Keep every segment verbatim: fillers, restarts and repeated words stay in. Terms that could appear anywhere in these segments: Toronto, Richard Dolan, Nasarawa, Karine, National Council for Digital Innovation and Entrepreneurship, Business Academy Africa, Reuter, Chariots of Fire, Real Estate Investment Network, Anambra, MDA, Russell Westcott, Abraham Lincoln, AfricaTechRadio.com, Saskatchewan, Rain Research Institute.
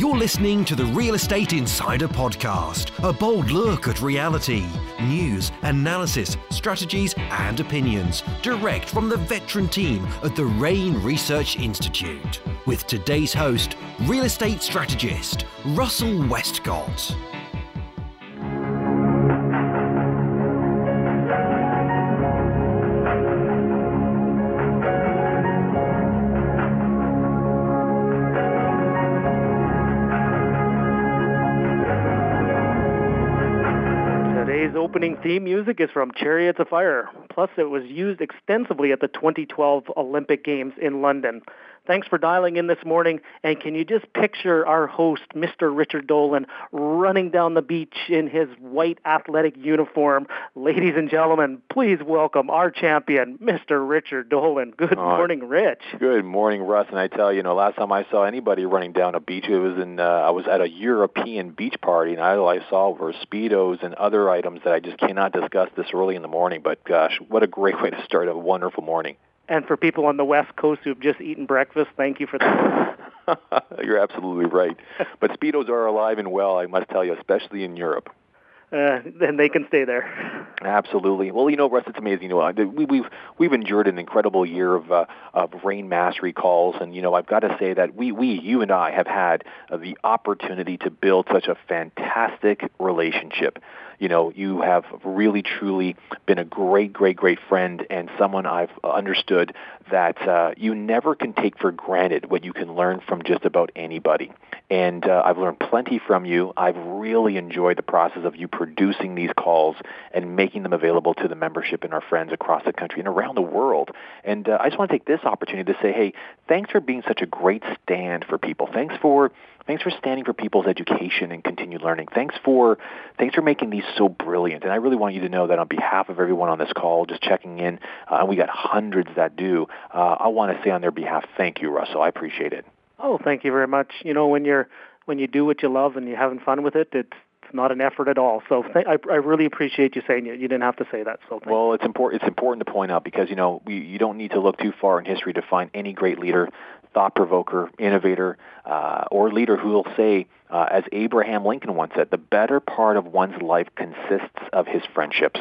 You're listening to the Real Estate Insider Podcast, a bold look at reality, news, analysis, strategies, and opinions, direct from the veteran team at the Rain Research Institute, with today's host, real estate strategist, Russell Westcott. Opening theme music is from Chariots of Fire, plus it was used extensively at the twenty twelve Olympic Games in London. Thanks for dialing in this morning, and can you just picture our host, Mister Richard Dolan, running down the beach in his white athletic uniform? Ladies and gentlemen, please welcome our champion, Mister Richard Dolan. Good oh, morning, Rich. Good morning, Russ, and I tell you, you know, last time I saw anybody running down a beach, it was in, uh, I was at a European beach party, and all I saw were Speedos and other items that I I just cannot discuss this early in the morning, but gosh, what a great way to start a wonderful morning. And for people on the West Coast who've just eaten breakfast, thank you for that. You're absolutely right. But Speedos are alive and well, I must tell you, especially in Europe. Uh, and they can stay there. Absolutely. Well, you know, Russ, it's amazing. You know, we, we've we've endured an incredible year of uh, of rain mass recalls, and you know, I've got to say that we we you and I have had uh, the opportunity to build such a fantastic relationship. You know, you have really truly been a great, great, great friend, and someone I've understood that uh, you never can take for granted what you can learn from just about anybody. And uh, I've learned plenty from you. I've really enjoyed the process of you producing these calls and making them available to the membership and our friends across the country and around the world. And uh, I just want to take this opportunity to say, hey, thanks for being such a great stand for people. Thanks for Thanks for standing for people's education and continued learning. Thanks for thanks for making these so brilliant. And I really want you to know that on behalf of everyone on this call, just checking in, uh, and we got hundreds that do, uh, I want to say on their behalf, thank you, Russell. I appreciate it. Oh, thank you very much. You know, when you're when you do what you love and you're having fun with it, it's not an effort at all. So th- I, I really appreciate you saying it. You didn't have to say that. So well, it's important. It's important to point out because you know we, you don't need to look too far in history to find any great leader, thought provoker, innovator, uh, or leader who will say, uh, as Abraham Lincoln once said, the better part of one's life consists of his friendships.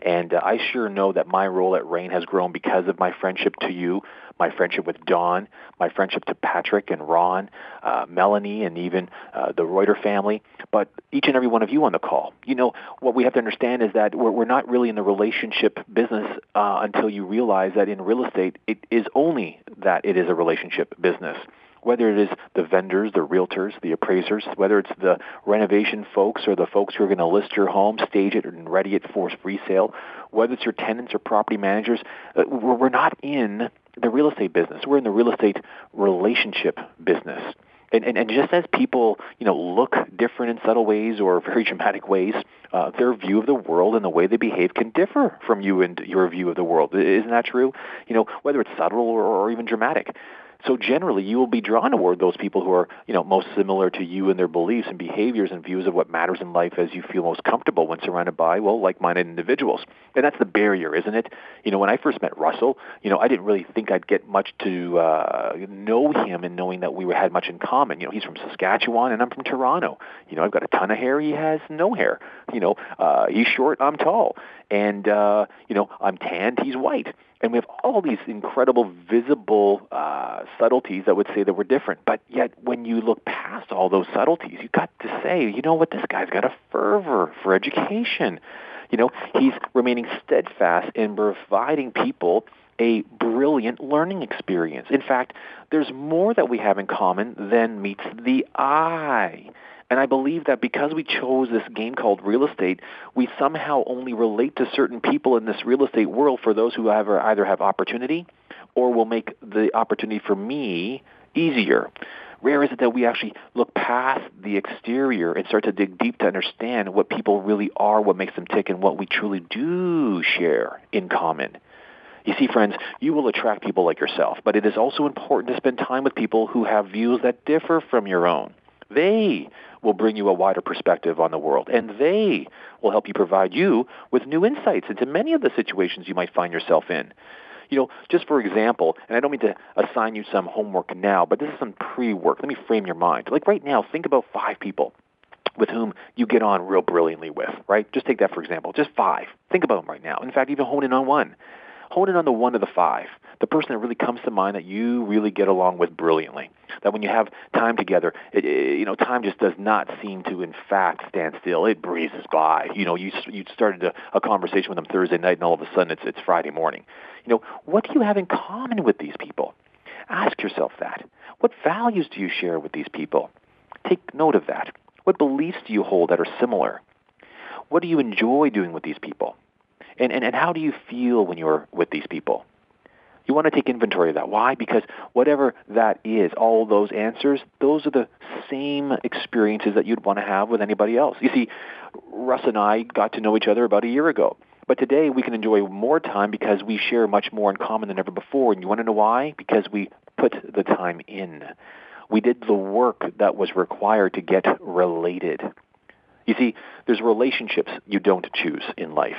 And uh, I sure know that my role at Rain has grown because of my friendship to you, my friendship with Don, my friendship to Patrick and Ron, uh, Melanie, and even uh, the Reuter family, but each and every one of you on the call. You know, what we have to understand is that we're, we're not really in the relationship business uh, until you realize that in real estate, it is only that it is a relationship business. Whether it is the vendors, the realtors, the appraisers, whether it's the renovation folks or the folks who are going to list your home, stage it, and ready it for resale, whether it's your tenants or property managers, we're not in the real estate business. We're in the real estate relationship business. And, and, and just as people, you know, look different in subtle ways or very dramatic ways, uh, their view of the world and the way they behave can differ from you and your view of the world. Isn't that true? You know, whether it's subtle or, or even dramatic. So generally, you will be drawn toward those people who are, you know, most similar to you in their beliefs and behaviors and views of what matters in life as you feel most comfortable when surrounded by, well, like-minded individuals. And that's the barrier, isn't it? You know, when I first met Russell, you know, I didn't really think I'd get much to uh, know him and knowing that we had much in common. You know, he's from Saskatchewan and I'm from Toronto. You know, I've got a ton of hair. He has no hair. You know, uh, he's short. I'm tall. And, uh, you know, I'm tanned. He's white. And we have all these incredible, visible uh, subtleties that would say that we're different. But yet, when you look past all those subtleties, you got to say, you know what, this guy's got a fervor for education. You know, he's remaining steadfast in providing people a brilliant learning experience. In fact, there's more that we have in common than meets the eye. And I believe that because we chose this game called real estate, we somehow only relate to certain people in this real estate world for those who have either have opportunity or will make the opportunity for me easier. Rare is it that we actually look past the exterior and start to dig deep to understand what people really are, what makes them tick, and what we truly do share in common. You see, friends, you will attract people like yourself, but it is also important to spend time with people who have views that differ from your own. They will bring you a wider perspective on the world, and they will help you provide you with new insights into many of the situations you might find yourself in. you know, just for example, and I don't mean to assign you some homework now, but this is some pre-work. Let me frame your mind. Like right now, think about five people with whom you get on real brilliantly with, right? Just take that for example. Just five. Think about them right now. In fact, even hone in on one. Hone in on the one of the five, the person that really comes to mind that you really get along with brilliantly, that when you have time together, it, it, you know, time just does not seem to, in fact, stand still. It breezes by. You know, you you started a, a conversation with them Thursday night, and all of a sudden it's it's Friday morning. You know, what do you have in common with these people? Ask yourself that. What values do you share with these people? Take note of that. What beliefs do you hold that are similar? What do you enjoy doing with these people? And, and and how do you feel when you're with these people? You want to take inventory of that. Why? Because whatever that is, all those answers, those are the same experiences that you'd want to have with anybody else. You see, Russ and I got to know each other about a year ago. But today we can enjoy more time because we share much more in common than ever before. And you want to know why? Because we put the time in. We did the work that was required to get related. You see, there's relationships you don't choose in life.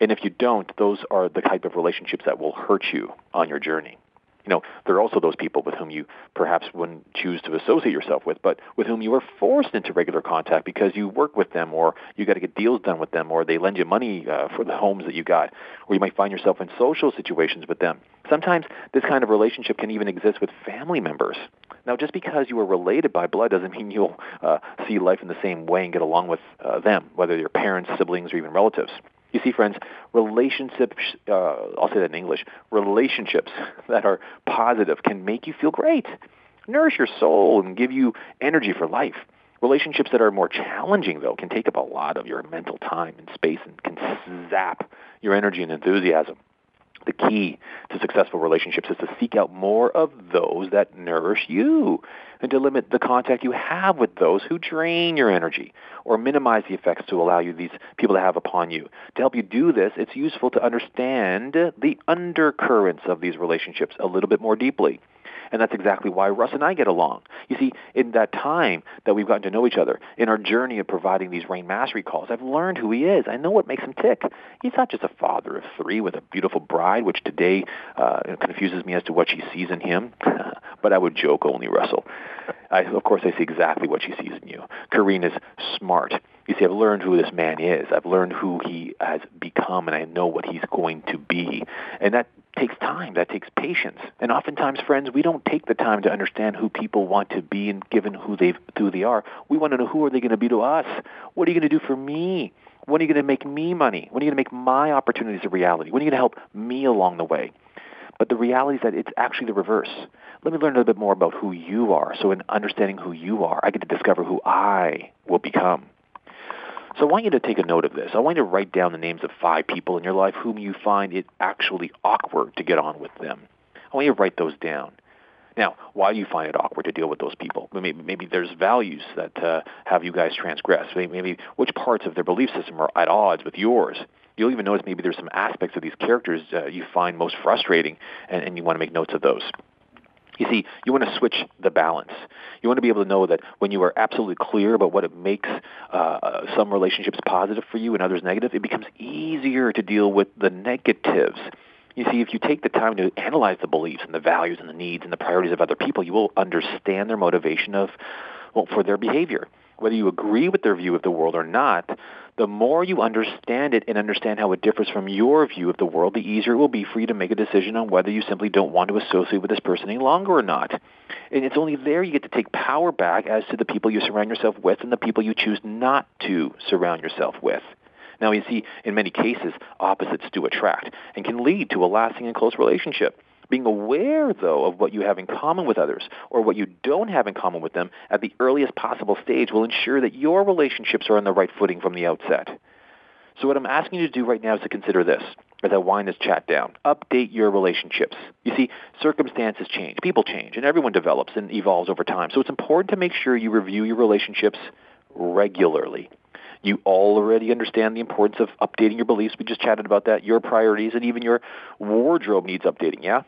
And if you don't, those are the type of relationships that will hurt you on your journey. You know, there are also those people with whom you perhaps wouldn't choose to associate yourself with, but with whom you are forced into regular contact because you work with them or you got to get deals done with them or they lend you money uh, for the homes that you got, or you might find yourself in social situations with them. Sometimes this kind of relationship can even exist with family members. Now, just because you are related by blood doesn't mean you'll uh, see life in the same way and get along with uh, them, whether they're parents, siblings, or even relatives. You see, friends, relationships, uh, I'll say that in English, relationships that are positive can make you feel great, nourish your soul, and give you energy for life. Relationships that are more challenging, though, can take up a lot of your mental time and space and can zap your energy and enthusiasm. The key to successful relationships is to seek out more of those that nourish you and to limit the contact you have with those who drain your energy or minimize the effects to allow you these people to have upon you. To help you do this, it's useful to understand the undercurrents of these relationships a little bit more deeply. And that's exactly why Russ and I get along. You see, in that time that we've gotten to know each other, in our journey of providing these Rain Mastery calls, I've learned who he is. I know what makes him tick. He's not just a father of three with a beautiful bride, which today uh, confuses me as to what she sees in him. But I would joke only, Russell. I, of course, I see exactly what she sees in you. Karine is smart. You see, I've learned who this man is. I've learned who he has become, and I know what he's going to be. And that takes time. That takes patience. And oftentimes, friends, we don't take the time to understand who people want to be and given who they who they are. We want to know, who are they going to be to us? What are you going to do for me? When are you going to make me money? When are you going to make my opportunities a reality? When are you going to help me along the way? But the reality is that it's actually the reverse. Let me learn a little bit more about who you are. So in understanding who you are, I get to discover who I will become. So I want you to take a note of this. I want you to write down the names of five people in your life whom you find it actually awkward to get on with them. I want you to write those down. Now, why do you find it awkward to deal with those people? Maybe, maybe there's values that uh, have you guys transgress. Maybe, maybe which parts of their belief system are at odds with yours. You'll even notice maybe there's some aspects of these characters uh, you find most frustrating, and, and you want to make notes of those. You see, you want to switch the balance. You want to be able to know that when you are absolutely clear about what it makes uh, some relationships positive for you and others negative, it becomes easier to deal with the negatives. You see, if you take the time to analyze the beliefs and the values and the needs and the priorities of other people, you will understand their motivation of, well, for their behavior. Whether you agree with their view of the world or not, the more you understand it and understand how it differs from your view of the world, the easier it will be for you to make a decision on whether you simply don't want to associate with this person any longer or not. And it's only there you get to take power back as to the people you surround yourself with and the people you choose not to surround yourself with. Now, you see, in many cases, opposites do attract and can lead to a lasting and close relationship. Being aware, though, of what you have in common with others or what you don't have in common with them at the earliest possible stage will ensure that your relationships are on the right footing from the outset. So what I'm asking you to do right now is to consider this as I wind this chat down. Update your relationships. You see, circumstances change, people change, and everyone develops and evolves over time. So it's important to make sure you review your relationships regularly. You already understand the importance of updating your beliefs. We just chatted about that, your priorities, and even your wardrobe needs updating, yeah?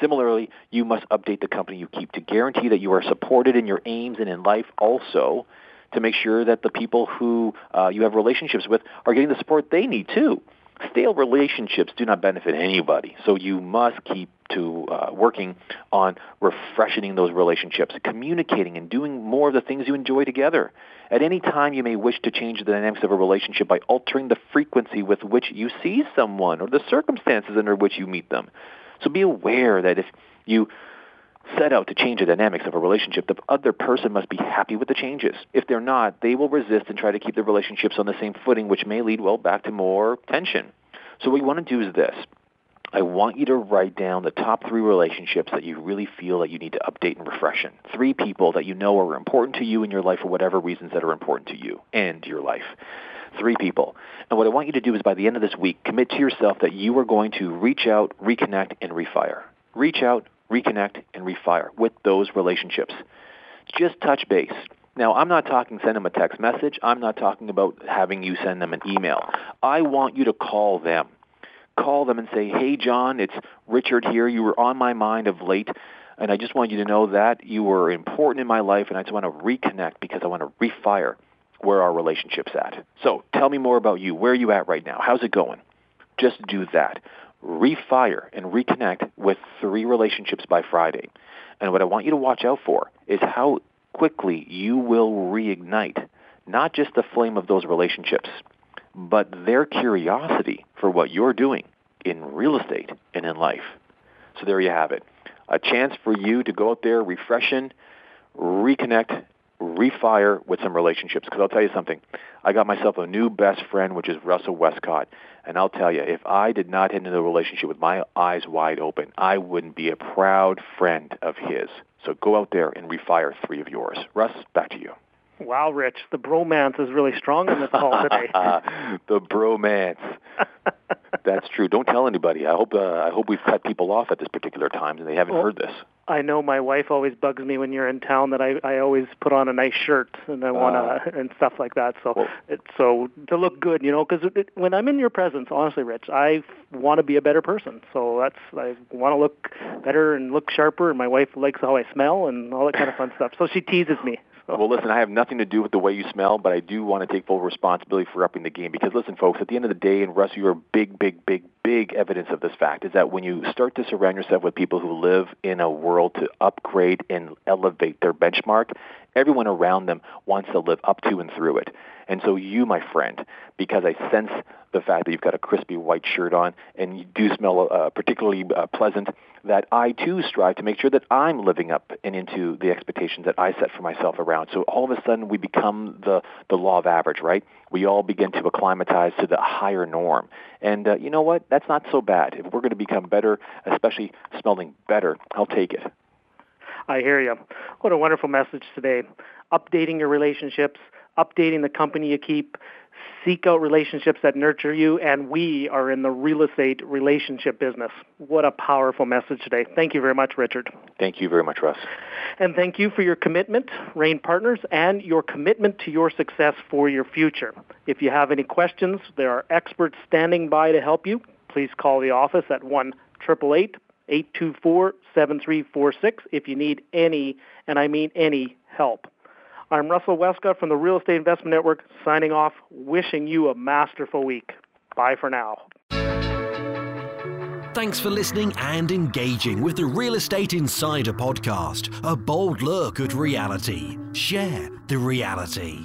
Similarly, you must update the company you keep to guarantee that you are supported in your aims and in life, also to make sure that the people who uh, you have relationships with are getting the support they need too. stale relationships do not benefit anybody. So you must keep to uh, working on refreshing those relationships, communicating and doing more of the things you enjoy together. At any time, you may wish to change the dynamics of a relationship by altering the frequency with which you see someone or the circumstances under which you meet them. So be aware that if you set out to change the dynamics of a relationship, the other person must be happy with the changes. If they're not, they will resist and try to keep their relationships on the same footing, which may lead, well, back to more tension. So what you want to do is this. I want you to write down the top three relationships that you really feel that you need to update and refresh in. Three people that you know are important to you in your life for whatever reasons that are important to you and your life. Three people. And what I want you to do is by the end of this week, commit to yourself that you are going to reach out, reconnect, and refire. Reach out, reconnect, and refire with those relationships. Just touch base. Now, I'm not talking send them a text message. I'm not talking about having you send them an email. I want you to call them. Call them and say, hey, John, it's Richard here. You were on my mind of late, and I just want you to know that you were important in my life, and I just want to reconnect because I want to refire where our relationship's at. So tell me more about you. Where are you at right now? How's it going? Just do that. Refire and reconnect with three relationships by Friday. And what I want you to watch out for is how quickly you will reignite not just the flame of those relationships, but their curiosity for what you're doing in real estate and in life. So there you have it. A chance for you to go out there, refresh in, reconnect, refire with some relationships. Because I'll tell you something. I got myself a new best friend, which is Russell Westcott. And I'll tell you, if I did not enter the relationship with my eyes wide open, I wouldn't be a proud friend of his. So go out there and refire three of yours. Russ, back to you. Wow, Rich, the bromance is really strong in this call today. The bromance. That's true. Don't tell anybody. I hope uh, I hope we've cut people off at this particular time and they haven't well, heard this. I know my wife always bugs me when you're in town that I, I always put on a nice shirt and I want to uh, and stuff like that. So well, it, so to look good, you know, because when I'm in your presence, honestly, Rich, I want to be a better person. So that's I want to look better and look sharper. And my wife likes how I smell and all that kind of fun stuff. So she teases me. Well, listen, I have nothing to do with the way you smell, but I do want to take full responsibility for upping the game because, listen, folks, at the end of the day, and Russ, you're a big, big, big, big evidence of this fact, is that when you start to surround yourself with people who live in a world to upgrade and elevate their benchmark, everyone around them wants to live up to and through it. And so you, my friend, because I sense the fact that you've got a crispy white shirt on and you do smell uh, particularly uh, pleasant, that I, too, strive to make sure that I'm living up and into the expectations that I set for myself around. So all of a sudden we become the, the law of average, right? We all begin to acclimatize to the higher norm. And uh, you know what? That's not so bad. If we're going to become better, especially smelling better, I'll take it. I hear you. What a wonderful message today. Updating your relationships, updating the company you keep, seek out relationships that nurture you, and we are in the real estate relationship business. What a powerful message today. Thank you very much, Richard. Thank you very much, Russ. And thank you for your commitment, Rain Partners, and your commitment to your success for your future. If you have any questions, there are experts standing by to help you. Please call the office at one eight eight eight, eight two four, seven three four six if you need any, and I mean any, help. I'm Russell Westcott from the Real Estate Investment Network, signing off, wishing you a masterful week. Bye for now. Thanks for listening and engaging with the Real Estate Insider podcast, a bold look at reality. Share the reality.